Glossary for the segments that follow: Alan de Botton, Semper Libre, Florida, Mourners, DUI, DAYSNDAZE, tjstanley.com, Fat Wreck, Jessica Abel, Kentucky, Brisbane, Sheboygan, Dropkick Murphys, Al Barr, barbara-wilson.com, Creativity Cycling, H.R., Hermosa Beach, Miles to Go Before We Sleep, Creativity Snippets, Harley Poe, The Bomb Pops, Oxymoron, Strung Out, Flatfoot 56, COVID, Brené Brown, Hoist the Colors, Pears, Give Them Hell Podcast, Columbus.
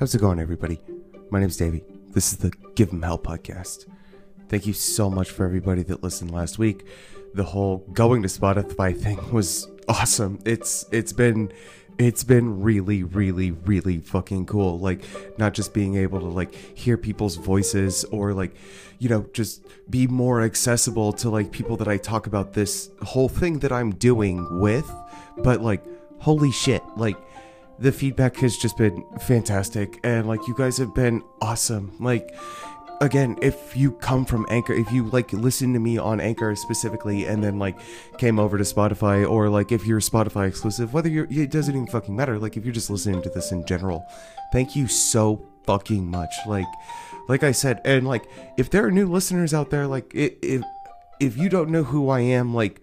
How's it going, everybody? My name's Davey. This is the Give Them Hell Podcast. Thank you so much for everybody that listened last week. The whole going to Spotify thing was awesome. It's been really fucking cool. Like, not just being able to like hear people's voices or like, you know, just be more accessible to like people that I talk about this whole thing that I'm doing with, but like, holy shit, like the feedback has just been fantastic. And like, you guys have been awesome. Like, again, if you come from Anchor, if you like listen to me on Anchor specifically and then like came over to Spotify, or like if you're Spotify exclusive, whether you're, it doesn't even fucking matter. Like, if you're just listening to this in general, thank you so fucking much. Like I said, and like, if there are new listeners out there, like if you don't know who I am, like,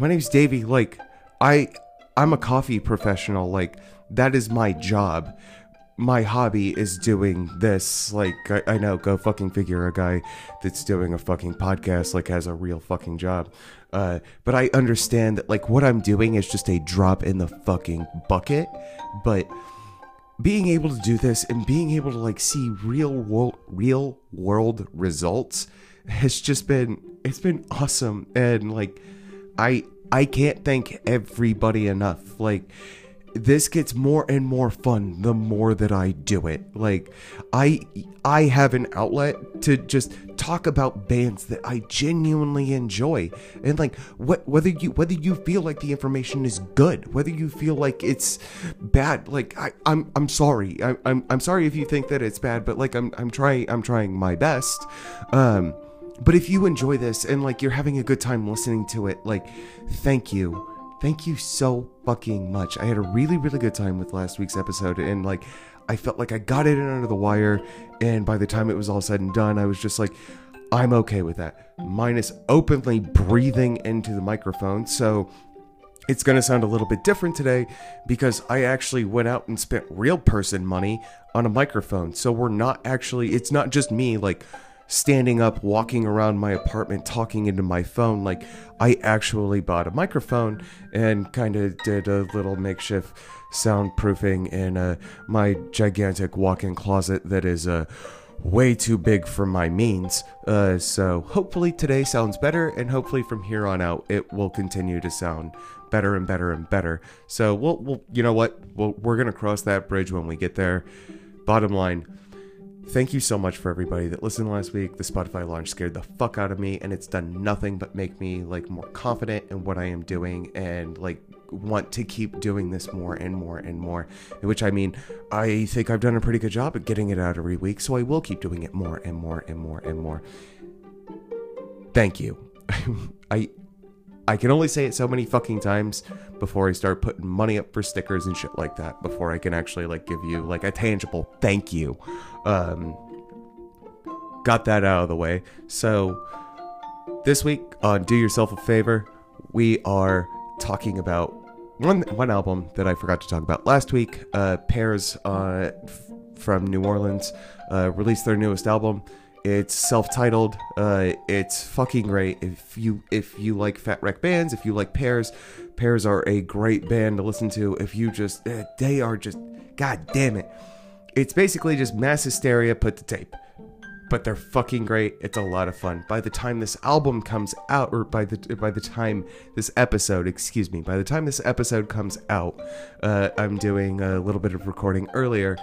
my name's Davey. Like, I'm a coffee professional. Like, that is my job. My hobby is doing this. Like, I know, go fucking figure, a guy that's doing a fucking podcast like has a real fucking job. But I understand that like what I'm doing is just a drop in the fucking bucket. But being able to do this and being able to like see real world results has just been, it's been awesome. And like, I can't thank everybody enough. Like, this gets more and more fun the more that I do it. Like, I have an outlet to just talk about bands that I genuinely enjoy. And like, whether you feel like the information is good, whether you feel like it's bad, like I'm sorry. I'm sorry if you think that it's bad, but like I'm trying my best. But if you enjoy this and like you're having a good time listening to it, like, thank you. Thank you so fucking much. I had a really good time with last week's episode, and like, I felt like I got it in under the wire, and by the time it was all said and done, I was just like, I'm okay with that. Minus openly breathing into the microphone, so it's gonna sound a little bit different today, because I actually went out and spent real person money on a microphone, so we're not actually, it's not just me, like, standing up, walking around my apartment, talking into my phone. Like, I actually bought a microphone and kind of did a little makeshift soundproofing in my gigantic walk-in closet that is way too big for my means. So hopefully today sounds better, and hopefully from here on out it will continue to sound better and better and better. So we'll you know what? We're gonna cross that bridge when we get there. Bottom line, thank you so much for everybody that listened last week. The Spotify launch scared the fuck out of me, and it's done nothing but make me like more confident in what I am doing, and like want to keep doing this more and more and more. Which, I mean, I think I've done a pretty good job at getting it out every week, so I will keep doing it more and more and more and more. Thank you. I can only say it so many fucking times before I start putting money up for stickers and shit like that, before I can actually like give you like a tangible thank you. Got that out of the way. So this week on Do Yourself a Favor, we are talking about one album that I forgot to talk about last week. Pears from New Orleans released their newest album. It's self-titled. It's fucking great. If you like Fat Wreck bands, if you like Pears are a great band to listen to. If you just, they are just, god damn it. It's basically just Mass Hysteria put to tape. But they're fucking great. It's a lot of fun. By the time this album comes out, or by the time this episode comes out, I'm doing a little bit of recording earlier.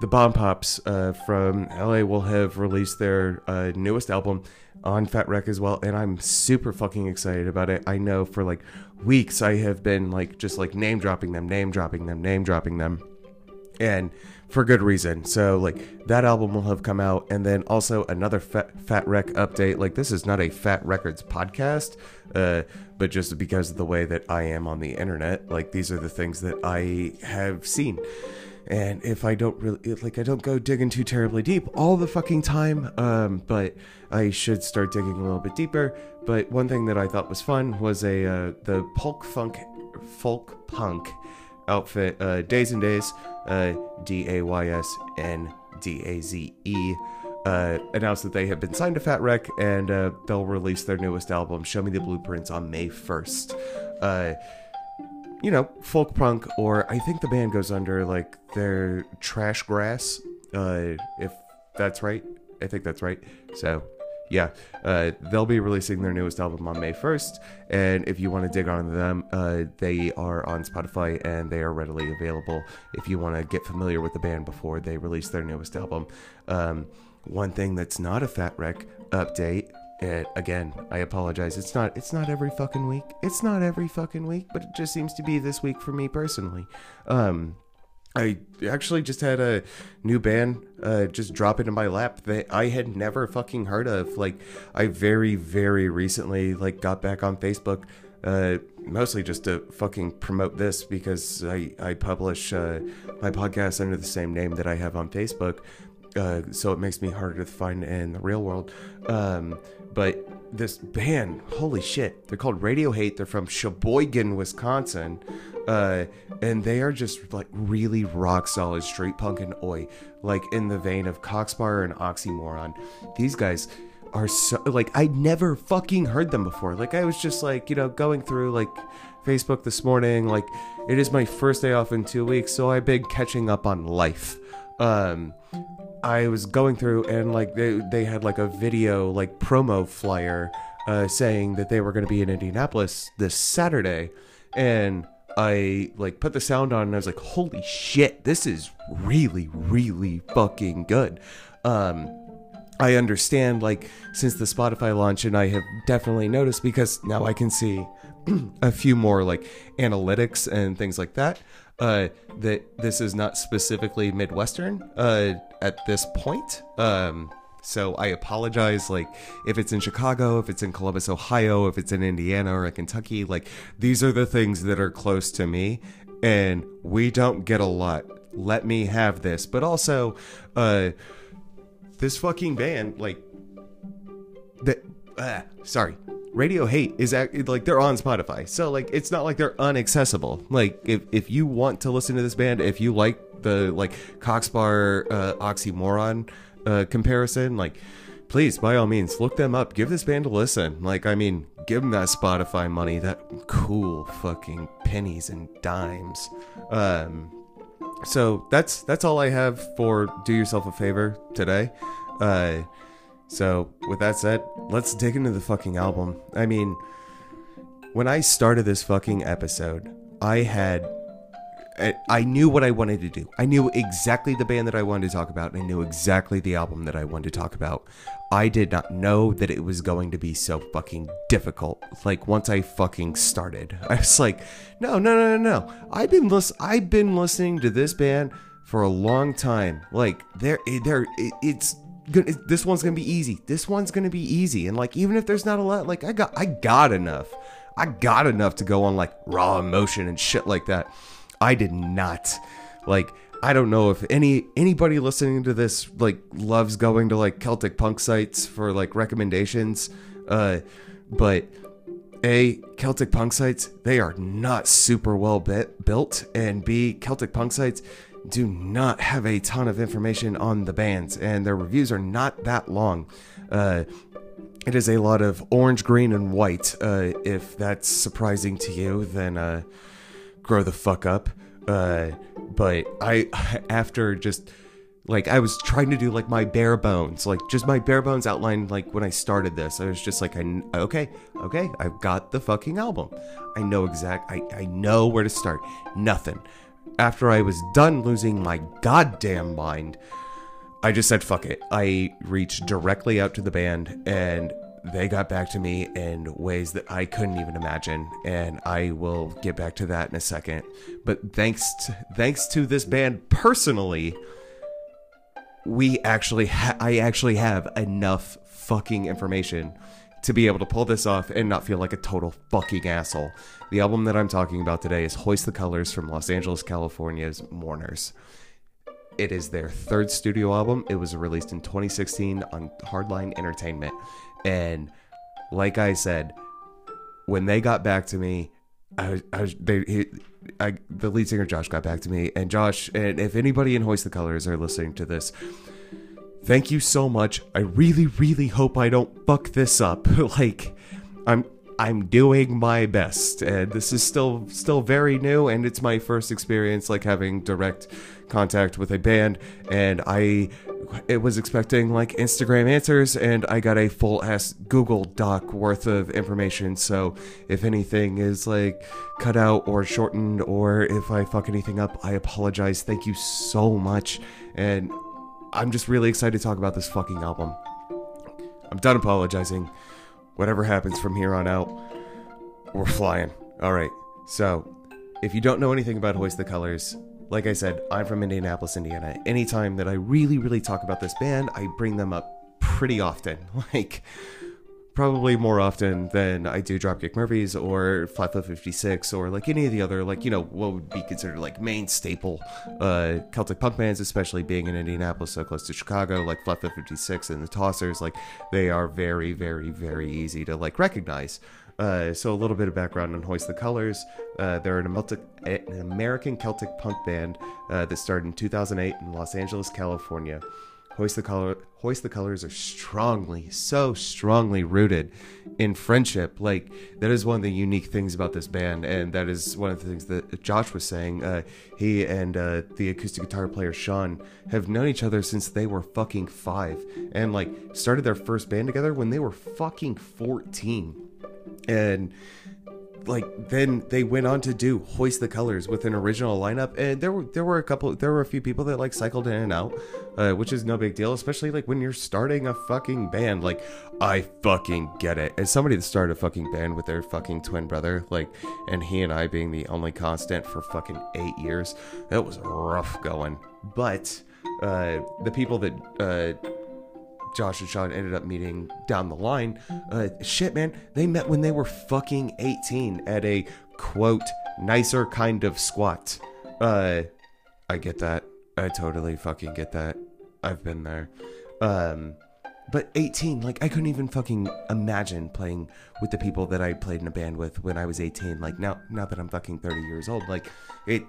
The Bomb Pops from LA will have released their newest album on Fat Wreck as well, and I'm super fucking excited about it. I know for like weeks I have been like just like name dropping them, and for good reason. So like, that album will have come out, and then also another Fat Wreck update. Like, this is not a Fat Records podcast, but just because of the way that I am on the internet, like, these are the things that I have seen. And if I don't really, like, I don't go digging too terribly deep all the fucking time, but I should start digging a little bit deeper. But one thing that I thought was fun was the folk punk outfit, Days and Days, DAYSNDAZE, announced that they have been signed to Fat Wreck, and they'll release their newest album, Show Me the Blueprints, on May 1st. you know, folk punk, or I think the band goes under like their Trash Grass, if that's right. I think that's right. So yeah, they'll be releasing their newest album on May 1st, and if you want to dig on them, they are on Spotify and they are readily available if you want to get familiar with the band before they release their newest album. One thing that's not a Fat Wreck update, again, I apologize, it's not every fucking week, but it just seems to be this week for me personally. I actually just had a new band just drop into my lap that I had never fucking heard of. Like, I very, very recently, like, got back on Facebook, mostly just to fucking promote this, because I publish my podcast under the same name that I have on Facebook, so it makes me harder to find in the real world. But this band, holy shit, they're called Radio Hate. They're from Sheboygan, Wisconsin, and they are just like really rock solid street punk and oi, like in the vein of Cock Sparrer and Oxymoron. These guys are so, like, I never fucking heard them before. Like, I was just like, you know, going through like Facebook this morning, like, it is my first day off in 2 weeks, so I've been catching up on life. I was going through and like they had like a video, like, promo flyer saying that they were going to be in Indianapolis this Saturday, and I like put the sound on and I was like, holy shit, this is really, really fucking good. I understand, like, since the Spotify launch, and I have definitely noticed because now I can see a few more like analytics and things like that, that this is not specifically Midwestern at this point. So I apologize, like, if it's in Chicago, if it's in Columbus, Ohio, if it's in Indiana or Kentucky, like, these are the things that are close to me, and we don't get a lot. Let me have this. But also, this fucking band, like, Radio Hate is like, they're on Spotify, so like, it's not like they're unaccessible. Like, if you want to listen to this band, if you like the like Cock Sparrer Oxymoron comparison, like, please, by all means, look them up, give this band a listen. Like, I mean, give them that Spotify money, that cool fucking pennies and dimes. So that's all I have for do yourself a favor today. So, with that said, let's dig into the fucking album. I mean, when I started this fucking episode, I knew what I wanted to do. I knew exactly the band that I wanted to talk about, and I knew exactly the album that I wanted to talk about. I did not know that it was going to be so fucking difficult. Like, once I fucking started, I was like, no. I've been listening to this band for a long time. Like, this one's gonna be easy. And like, even if there's not a lot, like, I got enough to go on like Raw Emotion and shit like that. I did not. Like, I don't know if anybody listening to this like loves going to like Celtic punk sites for like recommendations, but A, Celtic punk sites, they are not super well built, and B, Celtic punk sites do not have a ton of information on the bands, and their reviews are not that long. It is a lot of orange, green, and white. If that's surprising to you, then grow the fuck up. But after just like, I was trying to do like my bare bones outline. Like, when I started this, I was just like, okay, I've got the fucking album. I know where to start. Nothing. After I was done losing my goddamn mind, I just said, fuck it. I reached directly out to the band, and they got back to me in ways that I couldn't even imagine. And I will get back to that in a second. But thanks to this band personally, I actually have enough fucking information to be able to pull this off and not feel like a total fucking asshole. The album that I'm talking about today is Hoist the Colors from Los Angeles, California's Mourners. It is their third studio album. It was released in 2016 on Hardline Entertainment. And like I said, when they got back to me, the lead singer Josh got back to me. And Josh, and if anybody in Hoist the Colors are listening to this, thank you so much. I really, really hope I don't fuck this up. Like, I'm I'm doing my best, and this is still very new, and it's my first experience like having direct contact with a band, and I was expecting like Instagram answers, and I got a full ass Google Doc worth of information. So if anything is like cut out or shortened, or if I fuck anything up, I apologize. Thank you so much, and I'm just really excited to talk about this fucking album. I'm done apologizing. Whatever happens from here on out, we're flying. Alright, so, if you don't know anything about Hoist the Colors, like I said, I'm from Indianapolis, Indiana. Anytime that I really, really talk about this band, I bring them up pretty often. Like, probably more often than I do Dropkick Murphys or Flatfoot 56 or like any of the other, like, you know, what would be considered like main staple Celtic punk bands, especially being in Indianapolis, so close to Chicago, like Flatfoot 56 and the Tossers. Like, they are very, very, very easy to like recognize. So a little bit of background on Hoist the Colors. They're an American Celtic punk band that started in 2008 in Los Angeles, California. Hoist the Colors are so strongly rooted in friendship. Like, that is one of the unique things about this band, and that is one of the things that Josh was saying. He and the acoustic guitar player Sean have known each other since they were fucking 5, and like started their first band together when they were fucking 14, and like then they went on to do Hoist the Colors with an original lineup, and there were a few people that like cycled in and out, which is no big deal, especially like when you're starting a fucking band. Like, I fucking get it. As somebody that started a fucking band with their fucking twin brother, like, and he and I being the only constant for fucking 8 years, that was rough going. But the people that Josh and Sean ended up meeting down the line, shit man, they met when they were fucking 18 at a quote nicer kind of squat. I get that. I totally fucking get that. I've been there. But 18, like, I couldn't even fucking imagine playing with the people that I played in a band with when I was 18. Like, now that I'm fucking 30 years old, like, it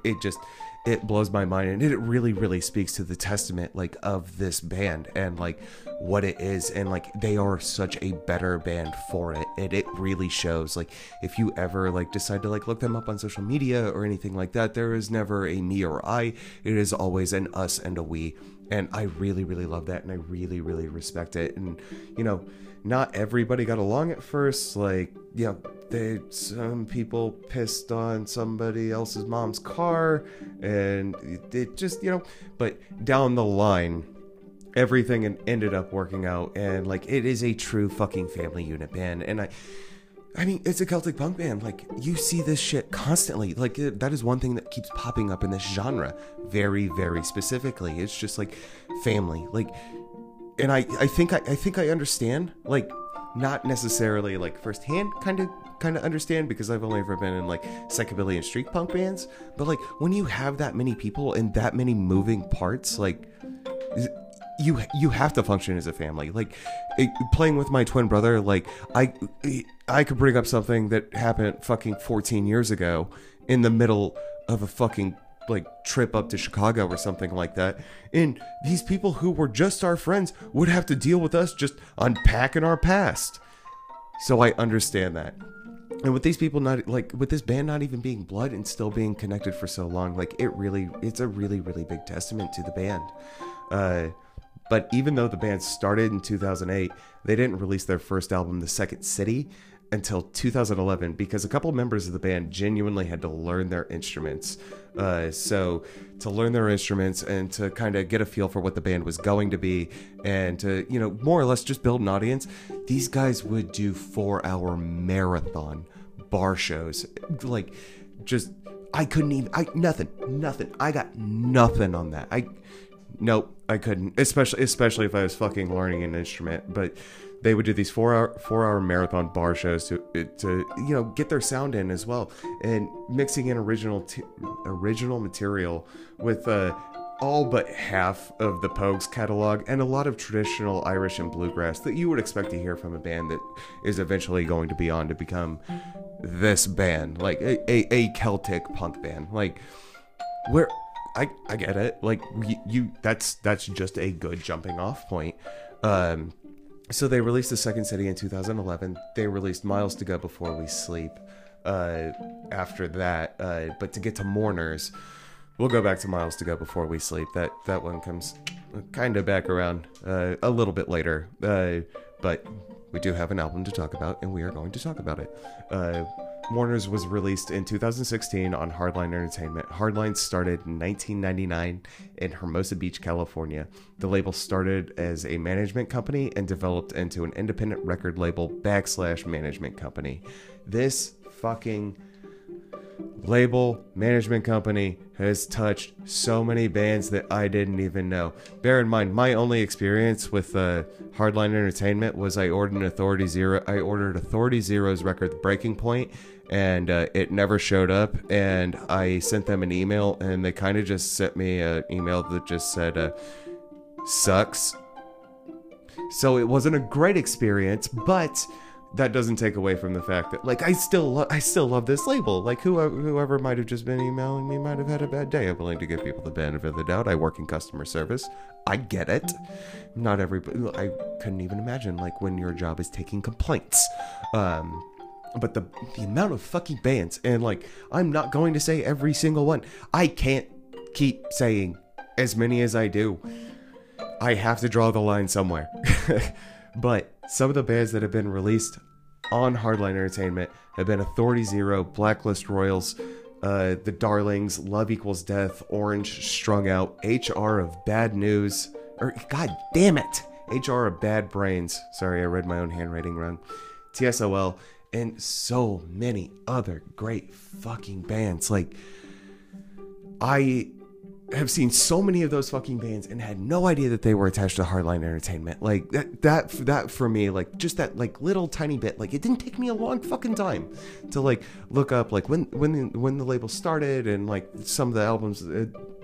blows my mind, and it really, really speaks to the testament, like, of this band, and, like, what it is, and, like, they are such a better band for it, and it really shows. Like, if you ever, like, decide to, like, look them up on social media or anything like that, there is never a me or I, it is always an us and a we. And I really, really love that, and I really, really respect it. And, you know, not everybody got along at first. Like, you know, some people pissed on somebody else's mom's car, and it just, you know, but down the line, everything ended up working out, and, like, it is a true fucking family unit band, and I mean, it's a Celtic punk band. Like, you see this shit constantly. Like, that is one thing that keeps popping up in this genre very, very specifically. It's just, like, family. Like, and I think I understand, like, not necessarily, like, firsthand kind of understand, because I've only ever been in, like, psychobilly and street punk bands. But, like, when you have that many people and that many moving parts, like, you have to function as a family. Like, playing with my twin brother, like, I could bring up something that happened fucking 14 years ago in the middle of a fucking, like, trip up to Chicago or something like that, and these people who were just our friends would have to deal with us just unpacking our past. So I understand that. And with these people not, like, with this band not even being blood and still being connected for so long, like, it's a really, really big testament to the band. But even though the band started in 2008, they didn't release their first album, The Second City, until 2011, because a couple members of the band genuinely had to learn their instruments. So to learn their instruments and to kind of get a feel for what the band was going to be, and to, you know, more or less just build an audience, these guys would do 4-hour marathon bar shows. Like, just, I couldn't even, nothing. I got nothing on that. Nope, I couldn't, especially if I was fucking learning an instrument. But they would do these four-hour marathon bar shows to you know, get their sound in as well, and mixing in original material with all but half of the Pogues catalog and a lot of traditional Irish and bluegrass that you would expect to hear from a band that is eventually going to be on to become this band, like a Celtic punk band. Like, where. I get it. Like, that's just a good jumping off point. So they released The Second City in 2011. They released Miles to Go Before We Sleep after that. But to get to Mourners, we'll go back to Miles to Go Before We Sleep. That one comes kind of back around a little bit later. But we do have an album to talk about, and we are going to talk about it. Mourners was released in 2016 on Hardline Entertainment. Hardline started in 1999 in Hermosa Beach, California. The label started as a management company and developed into an independent record label / management company. This fucking label management company has touched so many bands that I didn't even know. Bear in mind, my only experience with Hardline Entertainment was I ordered Authority Zero's record Breaking Point, and it never showed up, and I sent them an email, and they kind of just sent me an email that just said sucks. So it wasn't a great experience, but that doesn't take away from the fact that, like, I still love this label. Like, whoever might have just been emailing me might have had a bad day. I'm willing to give people the benefit of the doubt. I work in customer service. I get it. Not everybody. I couldn't even imagine, like, when your job is taking complaints. But the amount of fucking bands, and, like, I'm not going to say every single one. I can't keep saying as many as I do. I have to draw the line somewhere. But some of the bands that have been released on Hardline Entertainment have been Authority Zero, Blacklist Royals, The Darlings, Love Equals Death, Orange, Strung Out, H.R. of Bad News, or God damn it, H.R. of Bad Brains. Sorry, I read my own handwriting wrong. TSOL, and so many other great fucking bands. Like, I have seen so many of those fucking bands and had no idea that they were attached to Hardline Entertainment. Like, that for me, like, just that, like, little tiny bit, like, it didn't take me a long fucking time to, like, look up, like, when the label started and, like, some of the albums,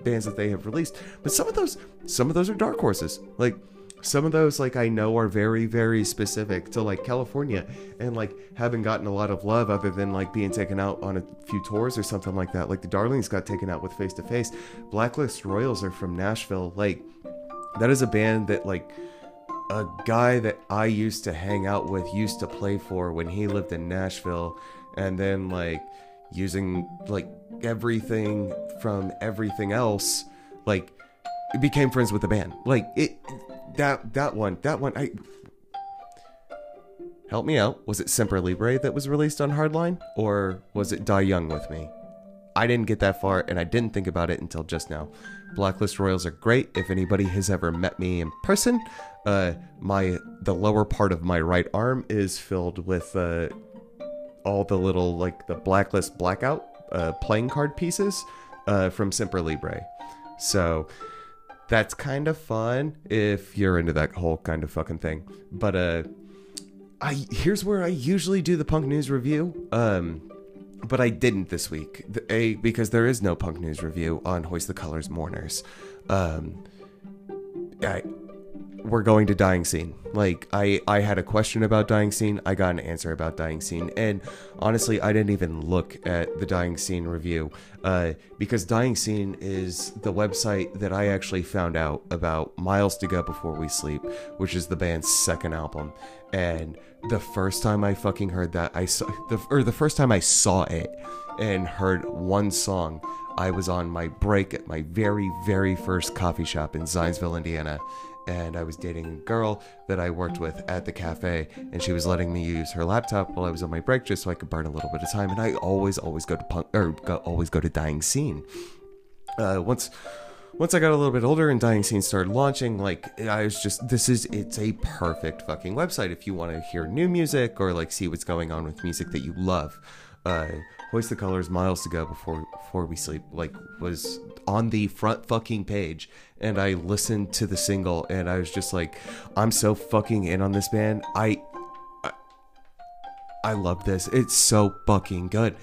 bands that they have released. But some of those are dark horses. Like, some of those, like, I know are very, very specific to, like, California, and, like, haven't gotten a lot of love other than, like, being taken out on a few tours or something like that. Like, The Darlings got taken out with Face to Face. Blacklist Royals are from Nashville. Like, that is a band that, like, a guy that I used to hang out with used to play for when he lived in Nashville, and then, like, using, like, everything from everything else, like, became friends with the band. Like, it... That one, help me out. Was it Semper Libre that was released on Hardline? Or was it Die Young With Me? I didn't get that far, and I didn't think about it until just now. Blacklist Royals are great. If anybody has ever met me in person, the lower part of my right arm is filled with all the little, like, the Blacklist Blackout playing card pieces from Semper Libre. So... that's kind of fun if you're into that whole kind of fucking thing. But here's where I usually do the punk news review, but I didn't this week. Because there is no punk news review on Hoist the Colors Mourners. We're going to Dying Scene. Like, I had a question about Dying Scene. I got an answer about Dying Scene. And honestly, I didn't even look at the Dying Scene review because Dying Scene is the website that I actually found out about Miles to Go Before We Sleep, which is the band's second album. And the first time I fucking heard that, the first time I saw it and heard one song, I was on my break at my very, very first coffee shop in Zionsville, Indiana. And I was dating a girl that I worked with at the cafe, and she was letting me use her laptop while I was on my break just so I could burn a little bit of time. And I always go to Dying Scene. Once I got a little bit older and Dying Scene started launching, like, I was just, it's a perfect fucking website if you want to hear new music or, like, see what's going on with music that you love. Hoist the Colors, Miles to Go Before We Sleep, like, was on the front fucking page, and I listened to the single, and I was just like, I'm so fucking in on this band. I love this. It's so fucking good.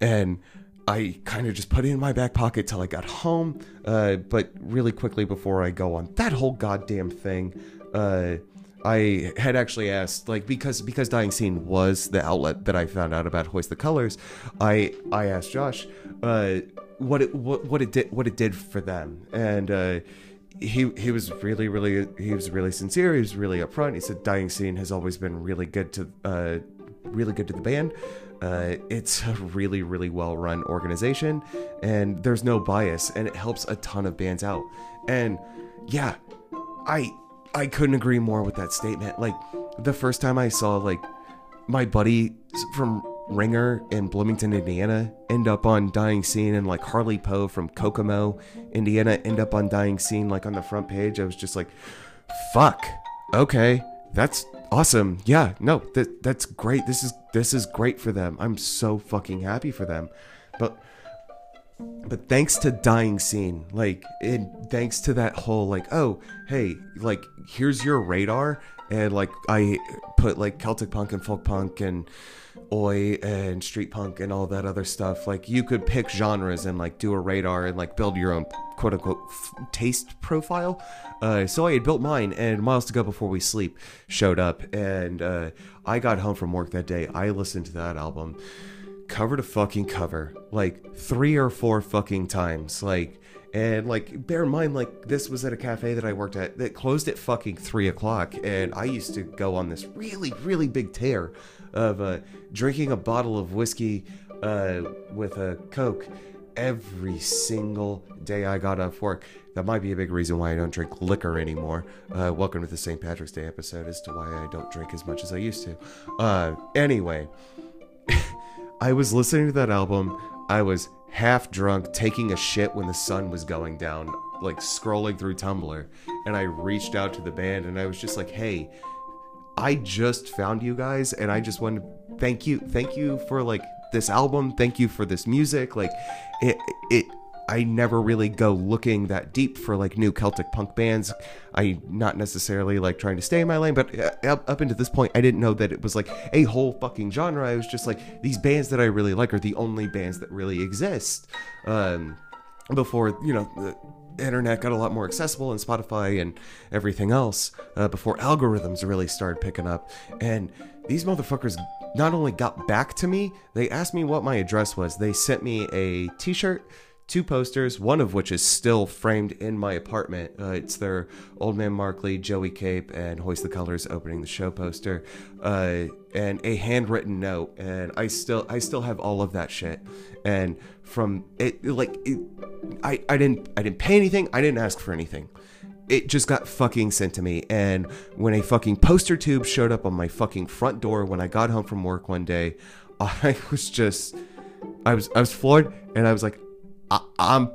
And I kind of just put it in my back pocket till I got home, but really quickly before I go on that whole goddamn thing, I had actually asked, like, because Dying Scene was the outlet that I found out about Hoist the Colors, I asked Josh what it did for them, and he was really sincere. He was really upfront. He said Dying Scene has always been really good to the band. It's a really, really well-run organization, and there's no bias, and it helps a ton of bands out. And yeah, I couldn't agree more with that statement. Like, the first time I saw, like, my buddy from Ringer in Bloomington, Indiana, end up on Dying Scene, and, like, Harley Poe from Kokomo, Indiana, end up on Dying Scene, like, on the front page, I was just like, fuck, okay, that's awesome. Yeah, no, that's great. This is great for them. I'm so fucking happy for them. But thanks to Dying Scene, like, and thanks to that whole, like, oh, hey, like, here's your radar. And, like, I put, like, Celtic punk and folk punk and oi and street punk and all that other stuff. Like, you could pick genres and, like, do a radar and, like, build your own quote unquote taste profile. So I had built mine, and Miles to Go Before We Sleep showed up, and I got home from work that day. I listened to that album cover to fucking cover, like, 3 or 4 fucking times. Like, and, like, bear in mind, like, this was at a cafe that I worked at that closed at fucking 3 o'clock, and I used to go on this really, really big tear of drinking a bottle of whiskey with a Coke every single day I got off work. That might be a big reason why I don't drink liquor anymore. Welcome to the St. Patrick's Day episode as to why I don't drink as much as I used to. Anyway, I was listening to that album. I was half drunk, taking a shit when the sun was going down, like, scrolling through Tumblr. And I reached out to the band, and I was just like, hey, I just found you guys, and I just wanted to thank you for, like, this album, thank you for this music. Like, it I never really go looking that deep for, like, new Celtic punk bands. I not necessarily, like, trying to stay in my lane, but up into this point, I didn't know that it was, like, a whole fucking genre. I was just like, these bands that I really like are the only bands that really exist. Before, you know, the internet got a lot more accessible, and Spotify and everything else, before algorithms really started picking up. And these motherfuckers not only got back to me, they asked me what my address was. They sent me a t-shirt, 2 posters, one of which is still framed in my apartment. It's their Old Man Markley, Joey Cape, and Hoist the Colors opening the show poster, and a handwritten note. And I still have all of that shit. And from it, like, I didn't pay anything. I didn't ask for anything. It just got fucking sent to me. And when a fucking poster tube showed up on my fucking front door when I got home from work one day, I was floored, and I was like, I'm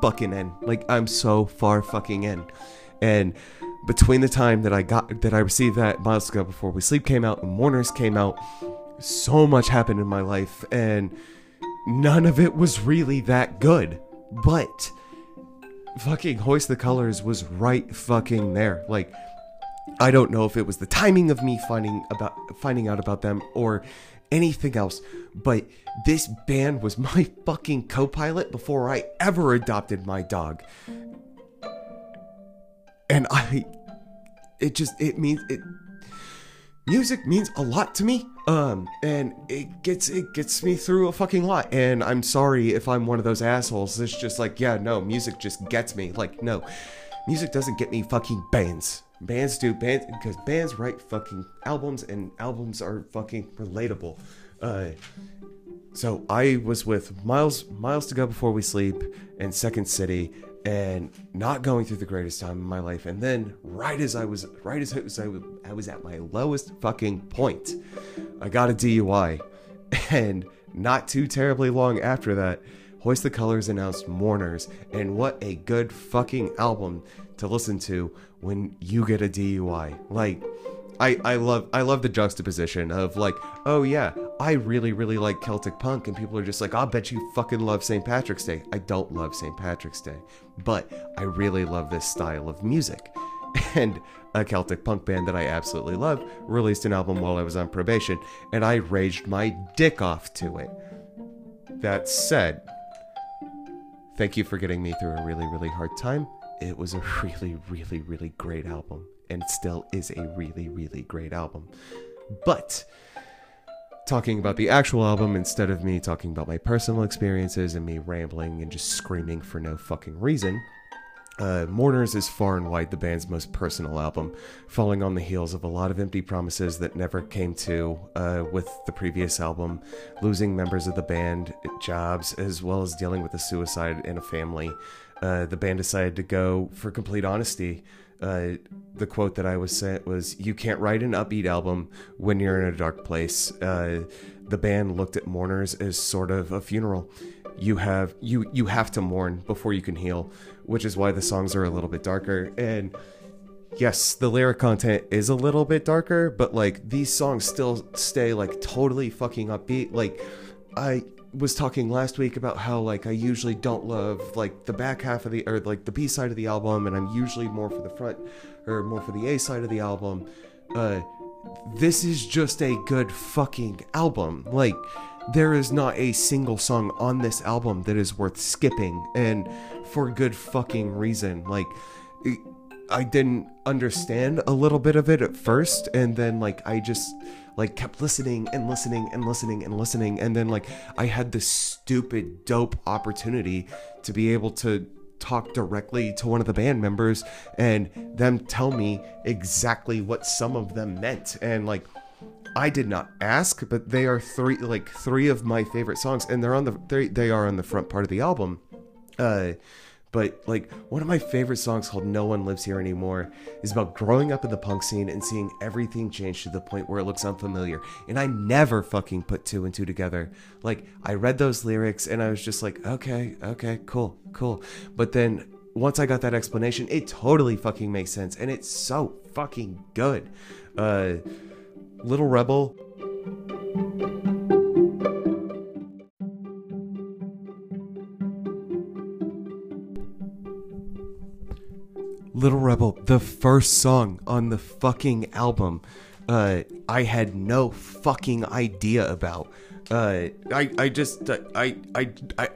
fucking in. Like, I'm so far fucking in. And between the time that I received that, Miles to Go Before We Sleep came out, and Mourners came out, so much happened in my life, and none of it was really that good. But fucking Hoist the Colors was right fucking there. Like, I don't know if it was the timing of me finding out about them or anything else, but this band was my fucking co-pilot before I ever adopted my dog. And music means a lot to me, and it gets me through a fucking lot. And I'm sorry if I'm one of those assholes. It's just like, yeah, no, music just gets me. Like, no, music doesn't get me fucking bands. Bands do, bands, because bands write fucking albums, and albums are fucking relatable. So I was with Miles to Go Before We Sleep, and Second City, and not going through the greatest time in my life. And then right as I was at my lowest fucking point, I got a DUI, and not too terribly long after that, Hoist the Colors announced Mourners, and what a good fucking album to listen to when you get a DUI. Like, I love the juxtaposition of, like, oh yeah, I really, really like Celtic punk, and people are just like, I'll bet you fucking love St. Patrick's Day. I don't love St. Patrick's Day, but I really love this style of music. And a Celtic punk band that I absolutely love released an album while I was on probation, and I raged my dick off to it. That said, thank you for getting me through a really, really hard time. It was a really, really, really great album, and it still is a really, really great album. But talking about the actual album instead of me talking about my personal experiences and me rambling and just screaming for no fucking reason, Mourners is far and wide the band's most personal album, falling on the heels of a lot of empty promises that never came to with the previous album, losing members of the band, jobs, as well as dealing with a suicide in a family. The band decided to go for complete honesty. The quote that I was sent was, "You can't write an upbeat album when you're in a dark place." The band looked at Mourners as sort of a funeral. You have to mourn before you can heal, which is why the songs are a little bit darker. And yes, the lyric content is a little bit darker, but like these songs still stay like totally fucking upbeat. Like I was talking last week about how like I usually don't love like the back half of the, or like the B side of the album, and I'm usually more for the front or more for the A side of the album. This is just a good fucking album. Like, there is not a single song on this album that is worth skipping, and for good fucking reason. Like, I didn't understand a little bit of it at first, and then, like, I just, like, kept listening, and then, like, I had this stupid, dope opportunity to be able to talk directly to one of the band members and them tell me exactly what some of them meant, and, like, I did not ask, but they are three of my favorite songs, and they're on the they are on the front part of the album. But like one of my favorite songs, called "No One Lives Here Anymore," is about growing up in the punk scene and seeing everything change to the point where it looks unfamiliar. And I never fucking put two and two together. Like, I read those lyrics and I was just like, okay, cool. But then once I got that explanation, it totally fucking makes sense, and it's so fucking good. Little Rebel. Little Rebel, the first song on the fucking album, I had no fucking idea about. I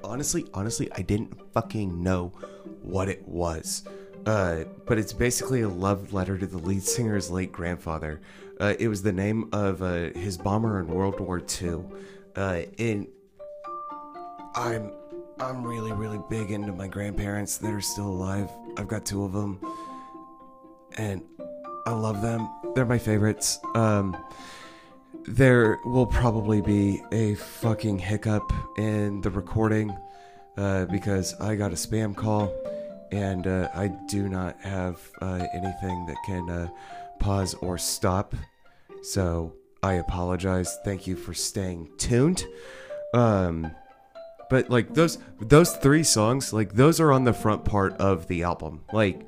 honestly I didn't fucking know what it was. But it's basically a love letter to the lead singer's late grandfather. It was the name of his bomber in World War II. And I'm really, really big into my grandparents that are still alive. I've got two of them, and I love them. They're my favorites. There will probably be a fucking hiccup in the recording because I got a spam call, and I do not have anything that can pause or stop. So I apologize. Thank you for staying tuned. But like those three songs, like those are on the front part of the album. Like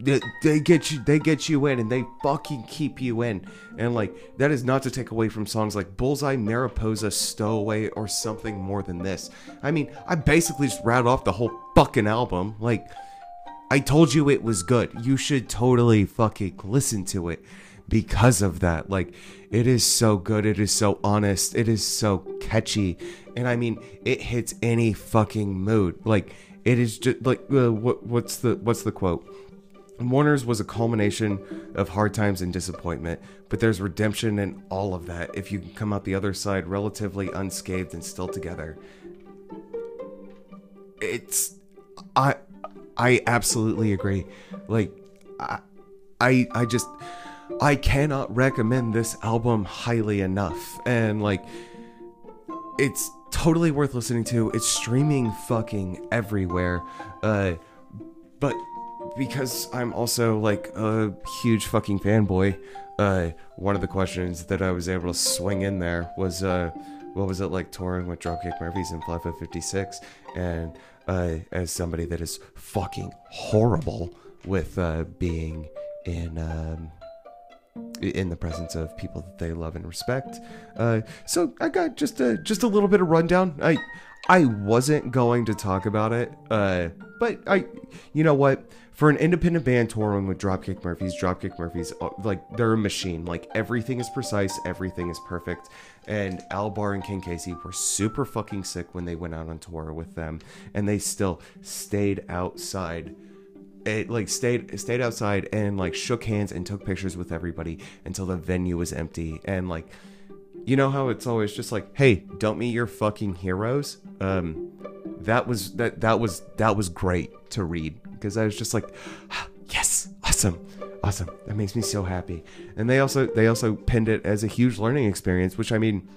they get you in, and they fucking keep you in. And like that is not to take away from songs like Bullseye, Mariposa, Stowaway, or something more than this. I mean, I basically just rattled off the whole fucking album. Like, I told you it was good. You should totally fucking listen to it because of that. Like, it is so good. It is so honest. It is so catchy. And I mean, it hits any fucking mood. Like, it is just like, what's the quote? Mourners was a culmination of hard times and disappointment, but there's redemption in all of that if you can come out the other side relatively unscathed and still together. I absolutely agree. Like, I cannot recommend this album highly enough. And like, it's totally worth listening to. It's streaming fucking everywhere. But because I'm also like a huge fucking fanboy, one of the questions that I was able to swing in there was, what was it like touring with Dropkick Murphys and Flatfoot 56? And as somebody that is fucking horrible with being in the presence of people that they love and respect, so I got just a little bit of rundown. I wasn't going to talk about it, but I, you know what? For an independent band touring with Dropkick Murphys, like, they're a machine. Like, everything is precise, everything is perfect. And Al Barr and Ken Casey were super fucking sick when they went out on tour with them, and they still stayed outside. It like stayed outside and like shook hands and took pictures with everybody until the venue was empty. And like, you know how it's always just like, hey, don't meet your fucking heroes. That was great to read. because I was just like, ah, yes, awesome. That makes me so happy. And they also pinned it as a huge learning experience, which, I mean,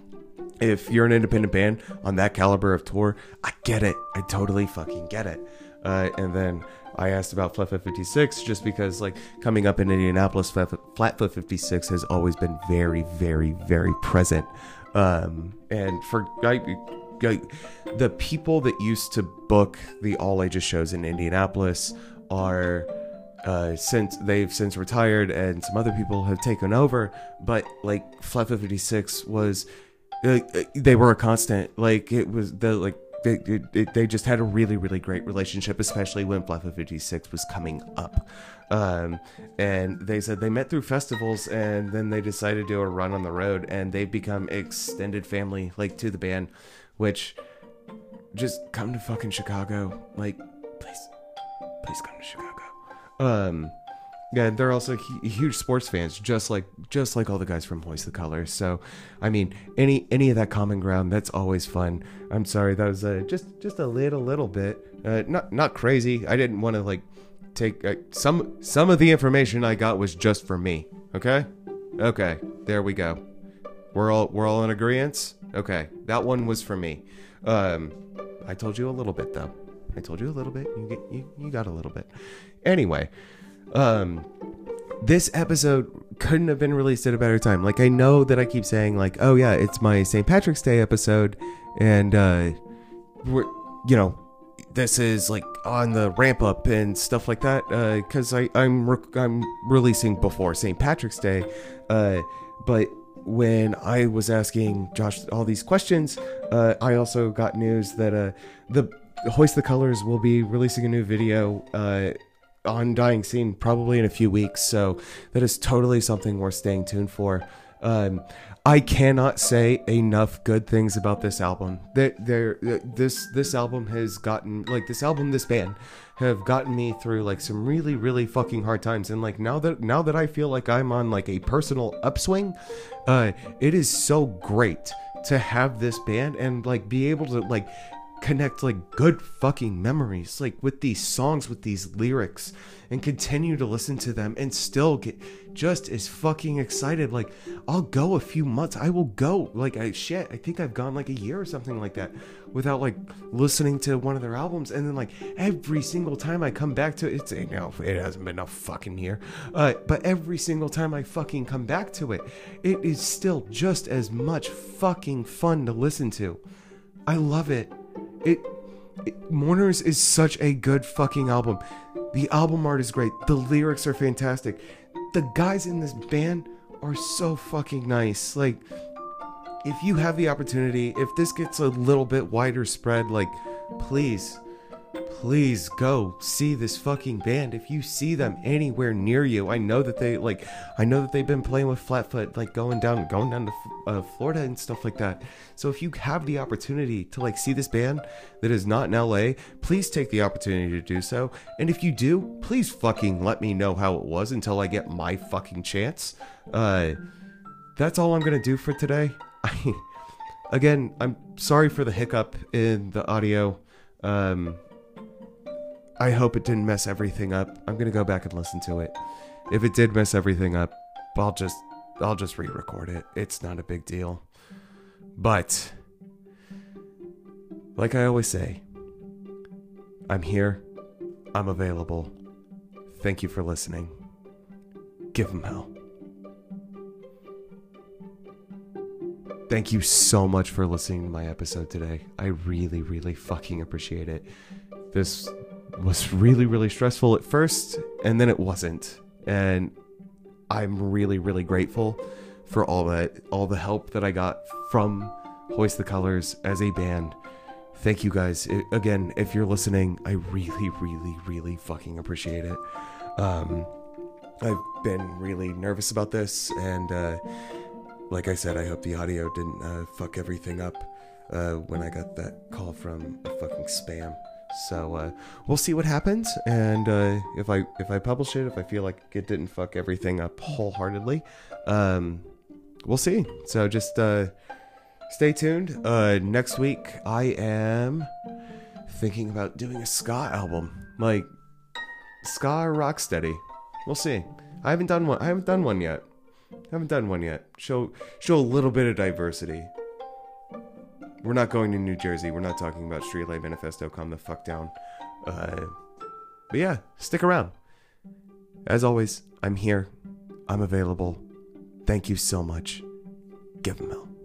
if you're an independent band on that caliber of tour, I get it. I totally fucking get it. And then I asked about Flatfoot 56 just because, like, coming up in Indianapolis, Flatfoot 56 has always been very, very, very present. And for the people that used to book the all ages shows in Indianapolis are, since they've since retired and some other people have taken over, but like Flatfoot 56 was, they were a constant. Like, it was the, like, they just had a really, really great relationship, especially when Flatfoot 56 was coming up. And they said they met through festivals, and then they decided to do a run on the road, and they've become extended family, like, to the band, which, just come to fucking Chicago. Like, please come to Chicago. Yeah, they're also huge sports fans, just like all the guys from Hoist the Colors. So, I mean, any of that common ground, that's always fun. I'm sorry, that was just a little bit, not crazy. I didn't want to, like, take some of the information I got was just for me. Okay, there we go. We're all in agreement. Okay, that one was for me. I told you a little bit though. You got a little bit. Anyway. This episode couldn't have been released at a better time. Like, I know that I keep saying, like, oh yeah, it's my St. Patrick's Day episode, and we're, you know, this is like on the ramp up and stuff like that, because I'm releasing before St. Patrick's Day, but when I was asking Josh all these questions, I also got news that the Hoist the Colors will be releasing a new video on Dying Scene probably in a few weeks, so that is totally something worth staying tuned for. I cannot say enough good things about this album. This album has gotten, like, this band have gotten me through, like, some really, really fucking hard times, and, like, now that I feel like I'm on, like, a personal upswing, it is so great to have this band and, like, be able to, like, connect, like, good fucking memories, like, with these songs, with these lyrics, and continue to listen to them and still get just as fucking excited. Like, I'll go a few months. I will go, like, I think I've gone like a year or something like that without, like, listening to one of their albums, and then, like, every single time I come back to it, it hasn't been a fucking year, but every single time I fucking come back to it, it is still just as much fucking fun to listen to. I love it. Mourners is such a good fucking album. The album art is great. The lyrics are fantastic. The guys in this band are so fucking nice. Like, if you have the opportunity, if this gets a little bit wider spread, like, please go see this fucking band if you see them anywhere near you. I know that they've been playing with Flatfoot, like, going down to Florida and stuff like that. So if you have the opportunity to, like, see this band that is not in LA, please take the opportunity to do so. And if you do, please fucking let me know how it was until I get my fucking chance. That's all I'm gonna do for today. Again, I'm sorry for the hiccup in the audio. I hope it didn't mess everything up. I'm gonna go back and listen to it. If it did mess everything up, I'll just re-record it. It's not a big deal. But, like I always say, I'm here. I'm available. Thank you for listening. Give them hell. Thank you so much for listening to my episode today. I really, really fucking appreciate it. This was really, really stressful at first, and then it wasn't, and I'm really, really grateful for all the help that I got from Hoist the Colors as a band. Thank you guys again. If you're listening, I really, really, really fucking appreciate it. I've been really nervous about this, and like I said, I hope the audio didn't fuck everything up when I got that call from a fucking spam. So we'll see what happens, and if I publish it, if I feel like it didn't fuck everything up wholeheartedly, we'll see. So just stay tuned. Next week, I am thinking about doing a ska album. Like, ska or rocksteady. We'll see. I haven't done one yet. Show a little bit of diversity. We're not going to New Jersey. We're not talking about Street Light Manifesto. Calm the fuck down. But yeah, stick around. As always, I'm here. I'm available. Thank you so much. Give them hell.